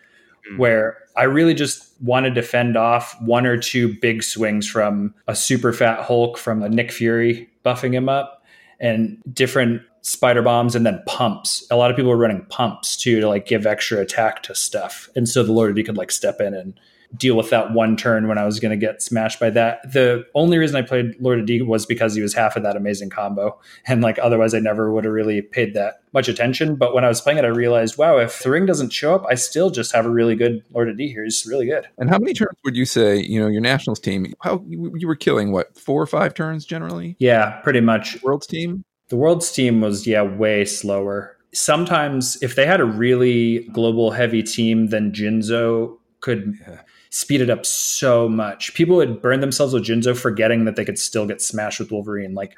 mm-hmm. where I really just wanted to fend off one or two big swings from a super fat Hulk, from a Nick Fury buffing him up, and different spider bombs, and then pumps. A lot of people were running pumps too, to like give extra attack to stuff. And so the Lord of D could like step in and deal with that one turn when I was going to get smashed by that. The only reason I played Lord of D was because he was half of that amazing combo. And like, otherwise I never would have really paid that much attention. But when I was playing it, I realized, wow, if the ring doesn't show up, I still just have a really good Lord of D here. He's really good. And how many turns would you say, you know, your Nationals team, how you were killing what, four or five turns generally? Yeah, pretty much. World's team? The World's team was, yeah, way slower. Sometimes if they had a really global heavy team, then Jinzo could, yeah. speeded up so much. People would burn themselves with Jinzo, forgetting that they could still get smashed with Wolverine. Like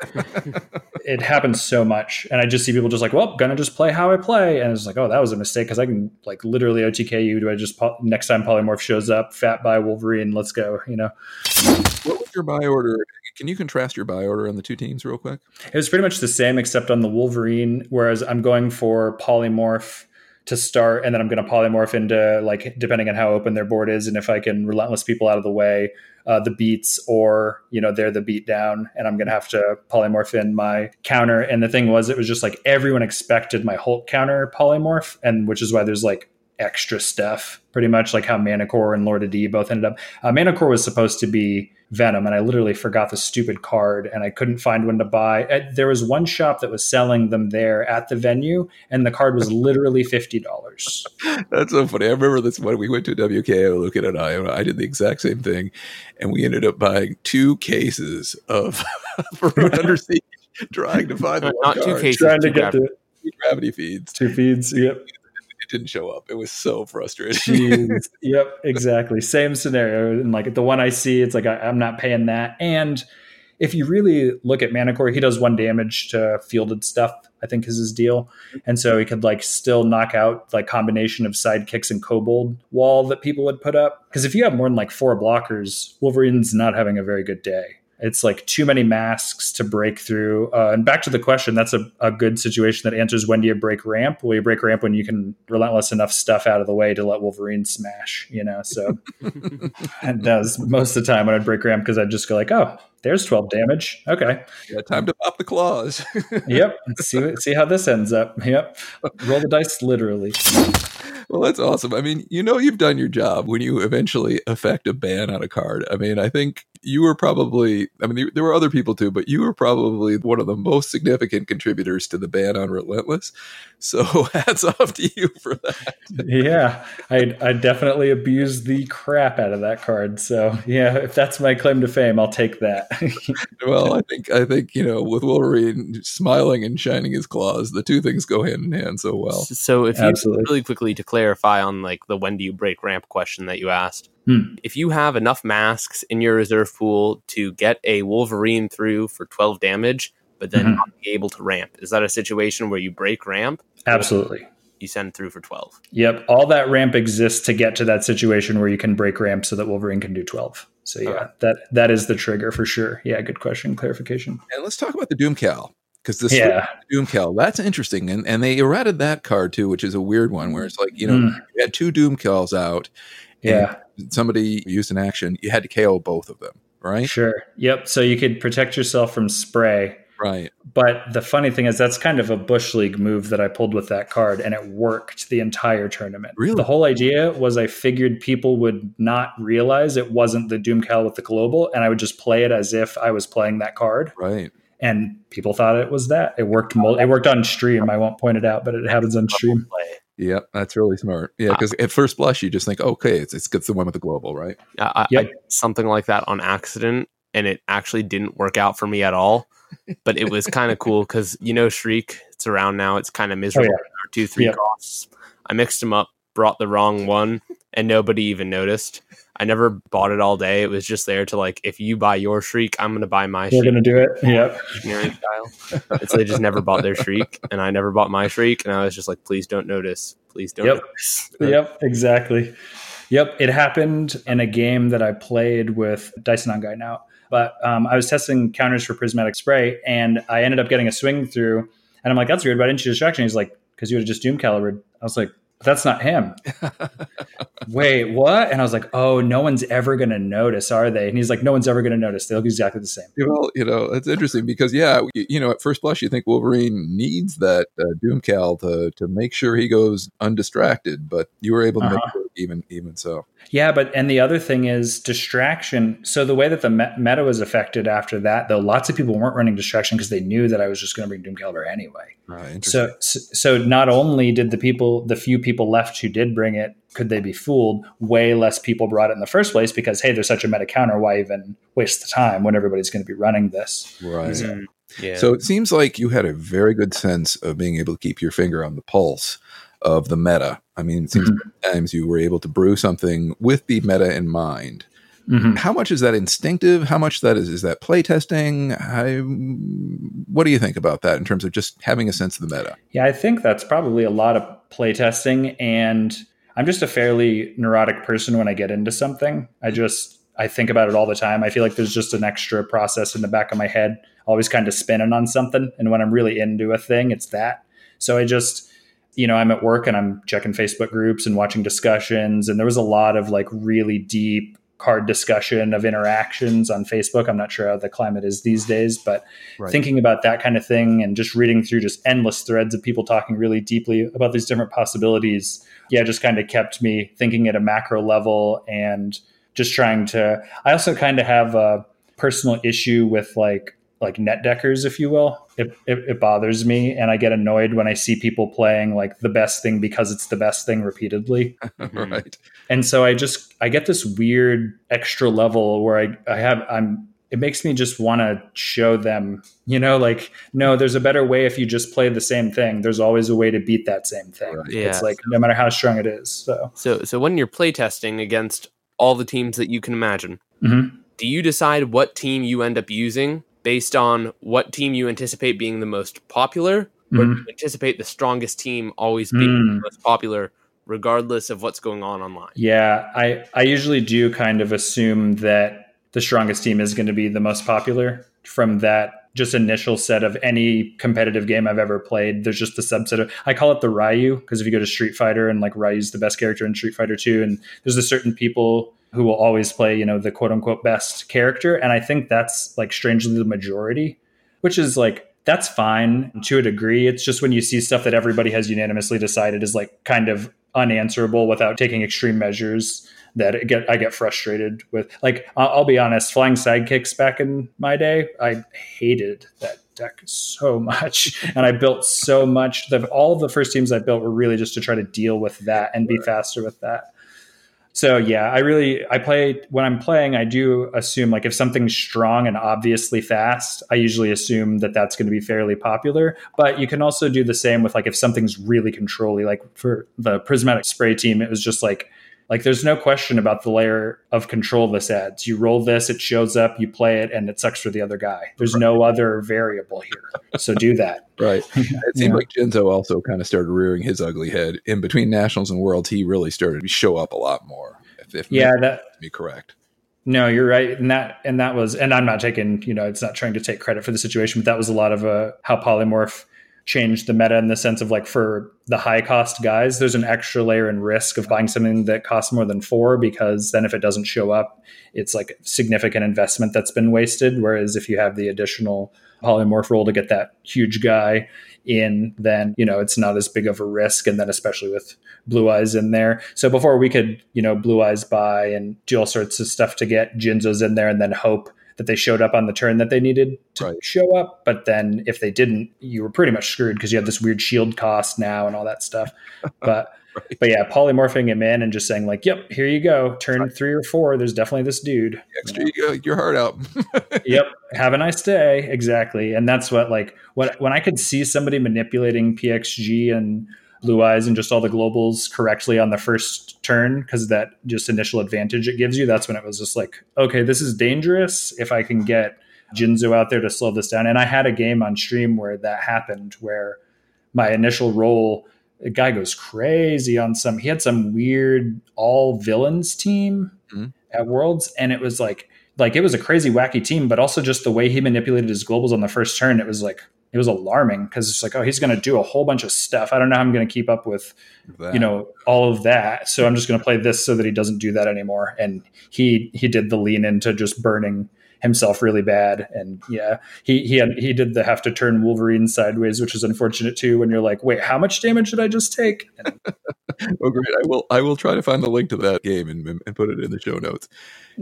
it happens so much. And I just see people just like, well, gonna just play how I play. And it's like, oh, that was a mistake. Cause I can like literally O T K U. Do I just po- next time Polymorph shows up, fat buy Wolverine, let's go, you know? What was your buy order? Can you contrast your buy order on the two teams real quick? It was pretty much the same, except on the Wolverine, whereas I'm going for Polymorph to start, and then I'm going to polymorph into, like, depending on how open their board is, and if I can relentless people out of the way, uh, the beats, or, you know, they're the beat down, and I'm going to have to polymorph in my counter. And the thing was, it was just like everyone expected my Hulk counter polymorph, and which is why there's like extra stuff, pretty much like how Manticore and Lord of D both ended up. Uh, Manticore was supposed to be Venom, and I literally forgot the stupid card, and I couldn't find one to buy. Uh, there was one shop that was selling them there at the venue, and the card was literally fifty dollars. That's so funny. I remember this one. We went to W K O, Lucan and I, and I did the exact same thing, and we ended up buying two cases of Maroon Under Siege, trying to find the Not one two card. Cases, trying to two get gravity. The gravity feeds. Two feeds, yep. It didn't show up. It was so frustrating. Yep, exactly. Same scenario. And like the one I see, it's like, I, I'm not paying that. And if you really look at Manticore, he does one damage to fielded stuff, I think is his deal. And so he could like still knock out like combination of sidekicks and kobold wall that people would put up. Because if you have more than like four blockers, Wolverine's not having a very good day. It's like too many masks to break through. Uh, and back to the question, that's a, a good situation that answers, when do you break ramp? Well, you break ramp when you can relentless enough stuff out of the way to let Wolverine smash, you know? So and that was most of the time when I'd break ramp, because I'd just go like, oh, there's twelve damage. Okay. Yeah, time to pop the claws. Yep. See, see how this ends up. Yep. Roll the dice literally. Well, that's awesome. I mean, you know you've done your job when you eventually effect a ban on a card. I mean, I think you were probably, I mean, there were other people too, but you were probably one of the most significant contributors to the ban on Relentless. So hats off to you for that. Yeah, I, I definitely abused the crap out of that card. So yeah, if that's my claim to fame, I'll take that. Well, I think, I think, you know, with Wolverine smiling and shining his claws, the two things go hand in hand so well. So if Absolutely. you really quickly to clarify on like the when do you break ramp question that you asked, Hmm. if you have enough masks in your reserve pool to get a Wolverine through for twelve damage, but then mm-hmm. not be able to ramp, is that a situation where you break ramp? Absolutely. You send through for twelve. Yep. All that ramp exists to get to that situation where you can break ramp so that Wolverine can do twelve. So yeah, right. that that is the trigger for sure. Yeah, good question, clarification. And let's talk about the Doomcal. Because this yeah. Doomcal, that's interesting. And and they errated that card too, which is a weird one where it's like, you know, mm. you had two Doomcals out. Yeah. And somebody used an action, you had to K O both of them, right? Sure. Yep. So you could protect yourself from spray. Right. But the funny thing is that's kind of a Bush League move that I pulled with that card, and it worked the entire tournament. Really? The whole idea was I figured people would not realize it wasn't the Doomcal with the global, and I would just play it as if I was playing that card. Right. And people thought it was that. It worked mul- It worked on stream. I won't point it out, but it happens on stream. Yeah, that's really smart. Yeah, because uh, at first blush, you just think, okay, it's, it's the one with the global, right? I, yep. I did something like that on accident, and it actually didn't work out for me at all. But it was kind of cool because, you know, Shriek, it's around now. It's kind of miserable. Oh, yeah. Two, three yep. costs. I mixed them up, brought the wrong one, and nobody even noticed. I never bought it all day. It was just there to like, if you buy your Shriek, I'm going to buy my Shriek. We're going to do it. Yep. Style. And so they just never bought their Shriek, and I never bought my Shriek. And I was just like, please don't notice. Please don't yep. notice. Yep, exactly. Yep. It happened in a game that I played with Dice Anon guy now, but um, I was testing counters for Prismatic Spray, and I ended up getting a swing through, and I'm like, that's weird, but I didn't choose distraction. He's like, because you would have just Doom Calibered. I was like, that's not him. Wait, what? And I was like, oh, no one's ever going to notice, are they? And he's like, no one's ever going to notice. They look exactly the same. Well, you know, it's interesting because, yeah, you, you know, at first blush, you think Wolverine needs that uh, Doomcal to to make sure he goes undistracted, but you were able to uh-huh. make it even, even so. Yeah, but and the other thing is distraction. So the way that the me- meta was affected after that, though, lots of people weren't running distraction because they knew that I was just going to bring Doomcaliber anyway. Oh, so, so not only did the people, the few people, people left who did bring it, could they be fooled? Way less people brought it in the first place because, hey, there's such a meta counter. Why even waste the time when everybody's going to be running this? Right. So, yeah. So it seems like you had a very good sense of being able to keep your finger on the pulse of the meta. I mean, it seems mm-hmm. times you were able to brew something with the meta in mind. Mm-hmm. How much is that instinctive? How much that is, is that play testing? I, what do you think about that in terms of just having a sense of the meta? Yeah, I think that's probably a lot of play testing. And I'm just a fairly neurotic person when I get into something. I just, I think about it all the time. I feel like there's just an extra process in the back of my head, always kind of spinning on something. And when I'm really into a thing, it's that. So I just, you know, I'm at work and I'm checking Facebook groups and watching discussions. And there was a lot of like really deep, hard discussion of interactions on Facebook. I'm not sure how the climate is these days, but right. thinking about that kind of thing and just reading through just endless threads of people talking really deeply about these different possibilities. Yeah, just kind of kept me thinking at a macro level and just trying to, I also kind of have a personal issue with like, like net deckers, if you will. It, it, it bothers me. And I get annoyed when I see people playing like the best thing because it's the best thing repeatedly. Right. And so I just, I get this weird extra level where I, I have, I'm, it makes me just want to show them, you know, like, no, there's a better way. If you just play the same thing, there's always a way to beat that same thing. Right. Yeah. It's like, no matter how strong it is. So, so, so when you're playtesting against all the teams that you can imagine, mm-hmm. do you decide what team you end up using based on what team you anticipate being the most popular, or mm. do you anticipate the strongest team always being mm. the most popular, regardless of what's going on online? Yeah, I, I usually do kind of assume that the strongest team is going to be the most popular from that just initial set of any competitive game I've ever played. There's just the subset of, I call it the Ryu, because if you go to Street Fighter and like Ryu's the best character in Street Fighter two, and there's a certain people who will always play, you know, the quote unquote best character. And I think that's like strangely the majority, which is like, that's fine to a degree. It's just when you see stuff that everybody has unanimously decided is like kind of unanswerable without taking extreme measures that it get, I get frustrated with. Like, I'll, I'll be honest, Flying Sidekicks back in my day, I hated that deck so much. And I built so much that all of the first teams I built were really just to try to deal with that and be faster with that. So yeah, I really, I play, when I'm playing, I do assume like if something's strong and obviously fast, I usually assume that that's going to be fairly popular. But you can also do the same with like if something's really controlly, like for the Prismatic Spray team, it was just like, like there's no question about the layer of control this adds. You roll this, it shows up, you play it, and it sucks for the other guy. There's right. no other variable here. So do that. Right. It seemed yeah. like Genzo also kind of started rearing his ugly head in between Nationals and Worlds. He really started to show up a lot more. If, if yeah, that be correct. No, you're right. And that, and that was, and I'm not taking, you know, it's not trying to take credit for the situation, but that was a lot of uh, how Polymorph changed the meta in the sense of like for the high cost guys, there's an extra layer and risk of buying something that costs more than four, because then if it doesn't show up, it's like significant investment that's been wasted. Whereas if you have the additional Polymorph roll to get that huge guy in, then, you know, it's not as big of a risk. And then especially with Blue Eyes in there. So before we could, you know, Blue Eyes buy and do all sorts of stuff to get Jinzos in there and then hope that they showed up on the turn that they needed to right. show up. But then if they didn't, you were pretty much screwed because you had this weird shield cost now and all that stuff. But right. but yeah, polymorphing him in and just saying like, yep, here you go. Turn right. three or four. There's definitely this dude. Extra, you know? You go, your heart out. Yep. Have a nice day. Exactly. And that's what like, what when I could see somebody manipulating P X G and Blue Eyes and just all the globals correctly on the first turn, because that just initial advantage it gives you, that's when it was just like, okay, this is dangerous if I can get Jinzo out there to slow this down. And I had a game on stream where that happened, where my initial roll, a guy goes crazy on some, he had some weird all villains team mm-hmm. at Worlds, and it was like like it was a crazy wacky team, but also just the way he manipulated his globals on the first turn, it was like, it was alarming, because it's like, oh, he's going to do a whole bunch of stuff. I don't know how I'm going to keep up with, that. you know, all of that. So I'm just going to play this so that he doesn't do that anymore. And he he did the lean into just burning himself really bad. And yeah, he he had, he did the have to turn Wolverine sideways, which is unfortunate too. When you're like, wait, how much damage did I just take? And, oh, great! I will I will try to find the link to that game and, and put it in the show notes.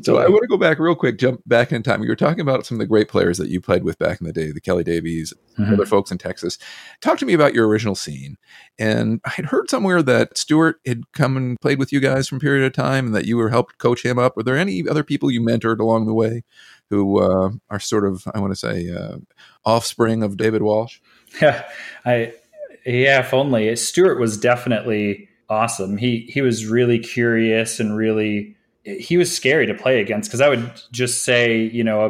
So I want to go back real quick, jump back in time. You were talking about some of the great players that you played with back in the day, the Kelly Davies, mm-hmm. other folks in Texas. Talk to me about your original scene. And I had heard somewhere that Stuart had come and played with you guys from a period of time and that you were helped coach him up. Were there any other people you mentored along the way who uh, are sort of, I want to say, uh, offspring of David Walsh? Yeah, I yeah, if only. Stuart was definitely awesome. He he was really curious and really, he was scary to play against, because I would just say, you know,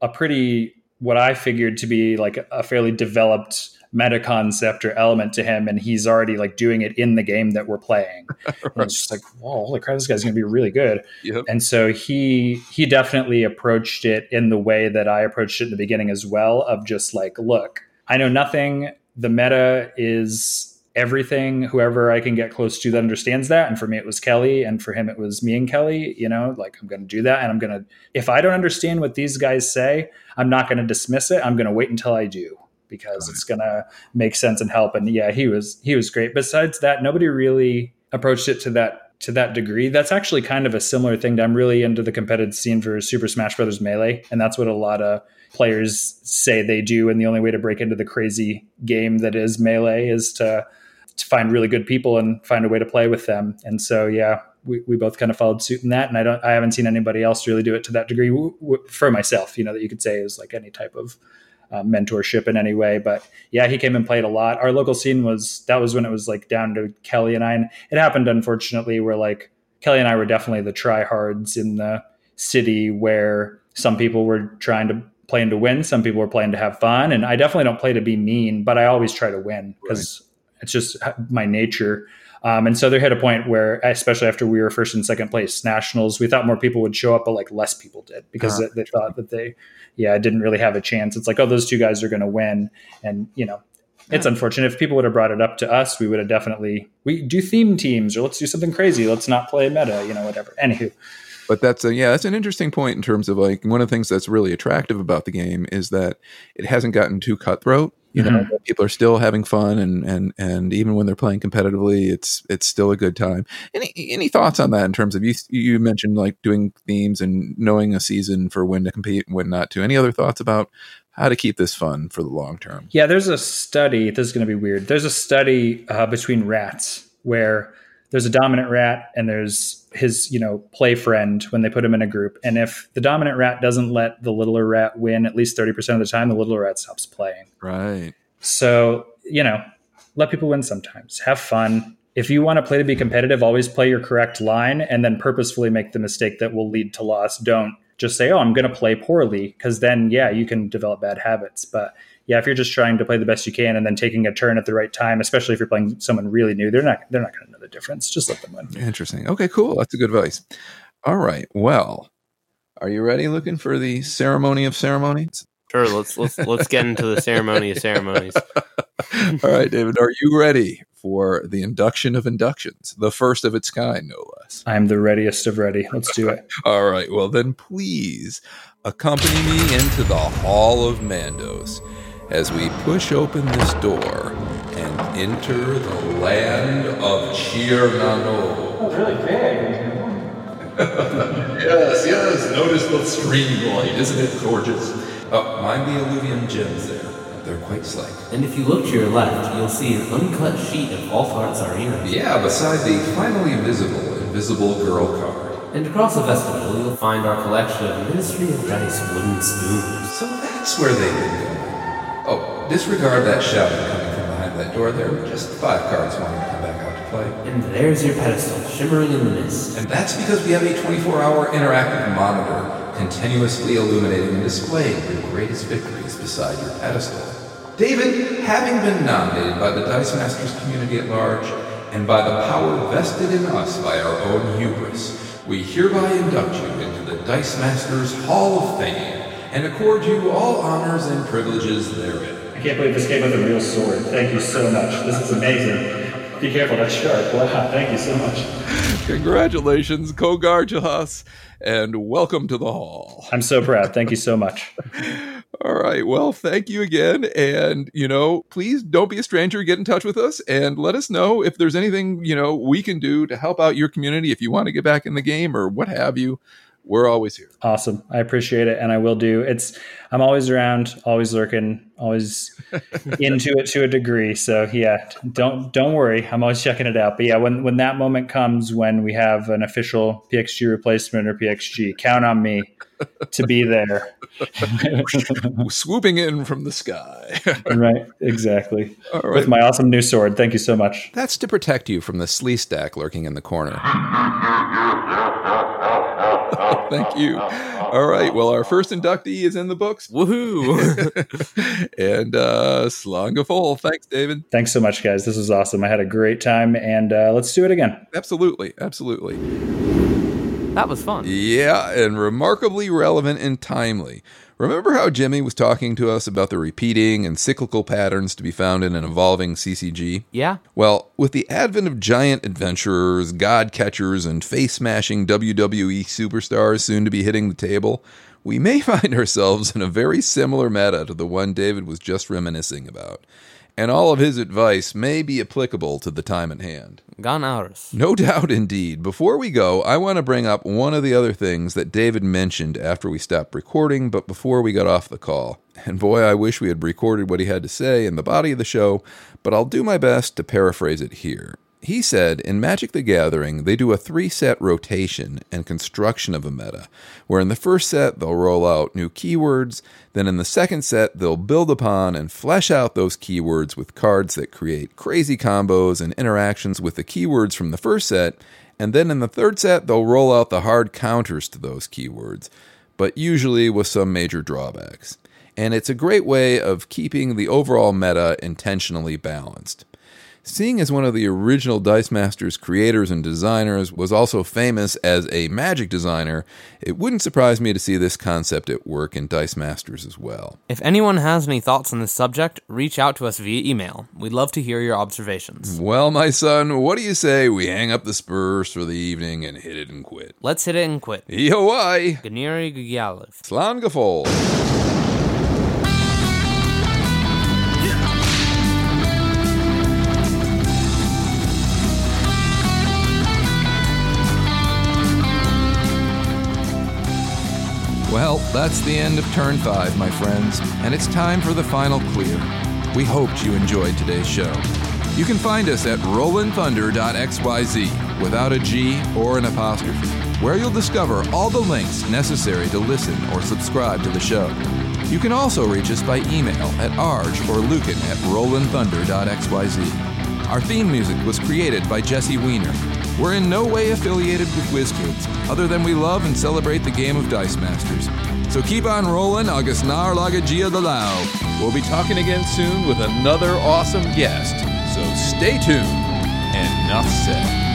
a, a pretty, what I figured to be like a fairly developed meta concept or element to him, and he's already like doing it in the game that we're playing. Right. And it's just like, whoa, holy crap, this guy's gonna be really good. Yep. And so he he definitely approached it in the way that I approached it in the beginning as well, of just like, look, I know nothing. The meta is everything. Whoever I can get close to that understands that. And for me, it was Kelly. And for him, it was me and Kelly, you know, like, I'm going to do that. And I'm going to, if I don't understand what these guys say, I'm not going to dismiss it. I'm going to wait until I do, because it's going to make sense and help. And yeah, he was, he was great. Besides that, nobody really approached it to that, to that degree. That's actually kind of a similar thing. I'm really into the competitive scene for Super Smash Brothers Melee. And that's what a lot of players say they do. And the only way to break into the crazy game that is Melee is to, to find really good people and find a way to play with them. And so, yeah, we, we both kind of followed suit in that. And I don't, I haven't seen anybody else really do it to that degree w- w- for myself, you know, that you could say is like any type of Uh, mentorship in any way. But yeah, he came and played a lot. Our local scene was, that was when it was like down to Kelly and I, and it happened, unfortunately, where like Kelly and I were definitely the tryhards in the city, where some people were trying to playing to win, some people were playing to have fun, and I definitely don't play to be mean, but I always try to win, because right. It's just my nature. Um, and so there hit a point where, especially after we were first and second place Nationals, we thought more people would show up, but like less people did, because uh-huh. they, they thought that they, yeah, didn't really have a chance. It's like, oh, those two guys are going to win. And, you know, yeah. It's unfortunate. If people would have brought it up to us, we would have definitely, we do theme teams, or let's do something crazy. Let's not play meta, you know, whatever. Anywho. But that's a, yeah, that's an interesting point in terms of like, one of the things that's really attractive about the game is that it hasn't gotten too cutthroat. You know, mm-hmm. people are still having fun, and, and, and even when they're playing competitively, it's it's still a good time. Any any thoughts on that in terms of, you you mentioned like doing themes and knowing a season for when to compete and when not to. Any other thoughts about how to keep this fun for the long term? Yeah, there's a study. This is going to be weird. There's a study uh, between rats where there's a dominant rat and there's his, you know, play friend when they put him in a group. And if the dominant rat doesn't let the littler rat win at least thirty percent of the time, the littler rat stops playing. Right. So, you know, let people win sometimes. Have fun. If you want to play to be competitive, always play your correct line, and then purposefully make the mistake that will lead to loss. Don't just say, oh, I'm going to play poorly, because then, yeah, you can develop bad habits. But yeah, if you're just trying to play the best you can and then taking a turn at the right time, especially if you're playing someone really new, they're not they're not going to know the difference. Just let them win. Interesting. Okay, cool. That's a good advice. All right. Well, are you ready? Looking for the ceremony of ceremonies? Sure. Let's let's let's get into the ceremony of ceremonies. All right, David. Are you ready for the induction of inductions? The first of its kind, no less. I'm the readiest of ready. Let's do it. All right. Well, then please accompany me into the Hall of Mandos, as we push open this door and enter the land of Chirnano. That's really big. Yes, yes, notice the stream light. Isn't it gorgeous? Oh, mind the alluvium gems there. They're quite slight. And if you look to your left, you'll see an uncut sheet of all parts are here. Yeah, beside the finally visible Invisible Girl card. And across the vestibule, you'll find our collection of Ministry of Dice wooden spoons. So that's where they would go. Oh, disregard that shouting coming from behind that door. There were just five cards wanting to come back out to play. And there's your pedestal, shimmering in the mist. And that's because we have a twenty-four hour interactive monitor continuously illuminating and displaying your greatest victories beside your pedestal. David, having been nominated by the Dice Masters community at large, and by the power vested in us by our own hubris, we hereby induct you into the Dice Masters Hall of Fame, and accord you all honors and privileges therein. I can't believe this came with a real sword. Thank you so much. This is amazing. Be careful, that's sharp. Wow, thank you so much. Congratulations, Kogar Jahas, and welcome to the hall. I'm so proud. Thank you so much. All right. Well, thank you again. And, you know, please don't be a stranger. Get in touch with us and let us know if there's anything, you know, we can do to help out your community if you want to get back in the game or what have you. We're always here. Awesome. I appreciate it. And I will do. It's, I'm always around, always lurking, always into it to a degree. So yeah, don't, don't worry. I'm always checking it out. But yeah, when, when that moment comes, when we have an official P X G replacement or P X G, count on me to be there swooping in from the sky. Right, exactly. All right. With my awesome new sword. Thank you so much. That's to protect you from the slee stack lurking in the corner. Thank you. All right. Well, our first inductee is in the books. Woohoo. And uh, Slanga Fol. Thanks, David. Thanks so much, guys. This was awesome. I had a great time, and uh, let's do it again. Absolutely. Absolutely. That was fun. Yeah, and remarkably relevant and timely. Remember how Jimmy was talking to us about the repeating and cyclical patterns to be found in an evolving C C G? Yeah. Well, with the advent of giant adventurers, god catchers, and face-smashing W W E superstars soon to be hitting the table, we may find ourselves in a very similar meta to the one David was just reminiscing about. And all of his advice may be applicable to the time at hand. Gone hours. No doubt, indeed. Before we go, I want to bring up one of the other things that David mentioned after we stopped recording, but before we got off the call. And boy, I wish we had recorded what he had to say in the body of the show, but I'll do my best to paraphrase it here. He said, in Magic the Gathering, they do a three-set rotation and construction of a meta, where in the first set, they'll roll out new keywords, then in the second set, they'll build upon and flesh out those keywords with cards that create crazy combos and interactions with the keywords from the first set, and then in the third set, they'll roll out the hard counters to those keywords, but usually with some major drawbacks. And it's a great way of keeping the overall meta intentionally balanced. Seeing as one of the original Dice Masters creators and designers was also famous as a magic designer, it wouldn't surprise me to see this concept at work in Dice Masters as well. If anyone has any thoughts on this subject, reach out to us via email. We'd love to hear your observations. Well, my son, what do you say we hang up the spurs for the evening and hit it and quit? Let's hit it and quit. E O I! Ganiri Gugialev. Slanga Fol. Well, that's the end of Turn five, my friends, and it's time for the final clear. We hoped you enjoyed today's show. You can find us at rollin thunder dot x y z, without a G or an apostrophe, where you'll discover all the links necessary to listen or subscribe to the show. You can also reach us by email at arj or lucan at rollin thunder dot x y z. Our theme music was created by Jesse Weiner. We're in no way affiliated with WizKids, other than we love and celebrate the game of Dice Masters. So keep on rolling, agus nar laga gia da lao. We'll be talking again soon with another awesome guest, so stay tuned, and enough said.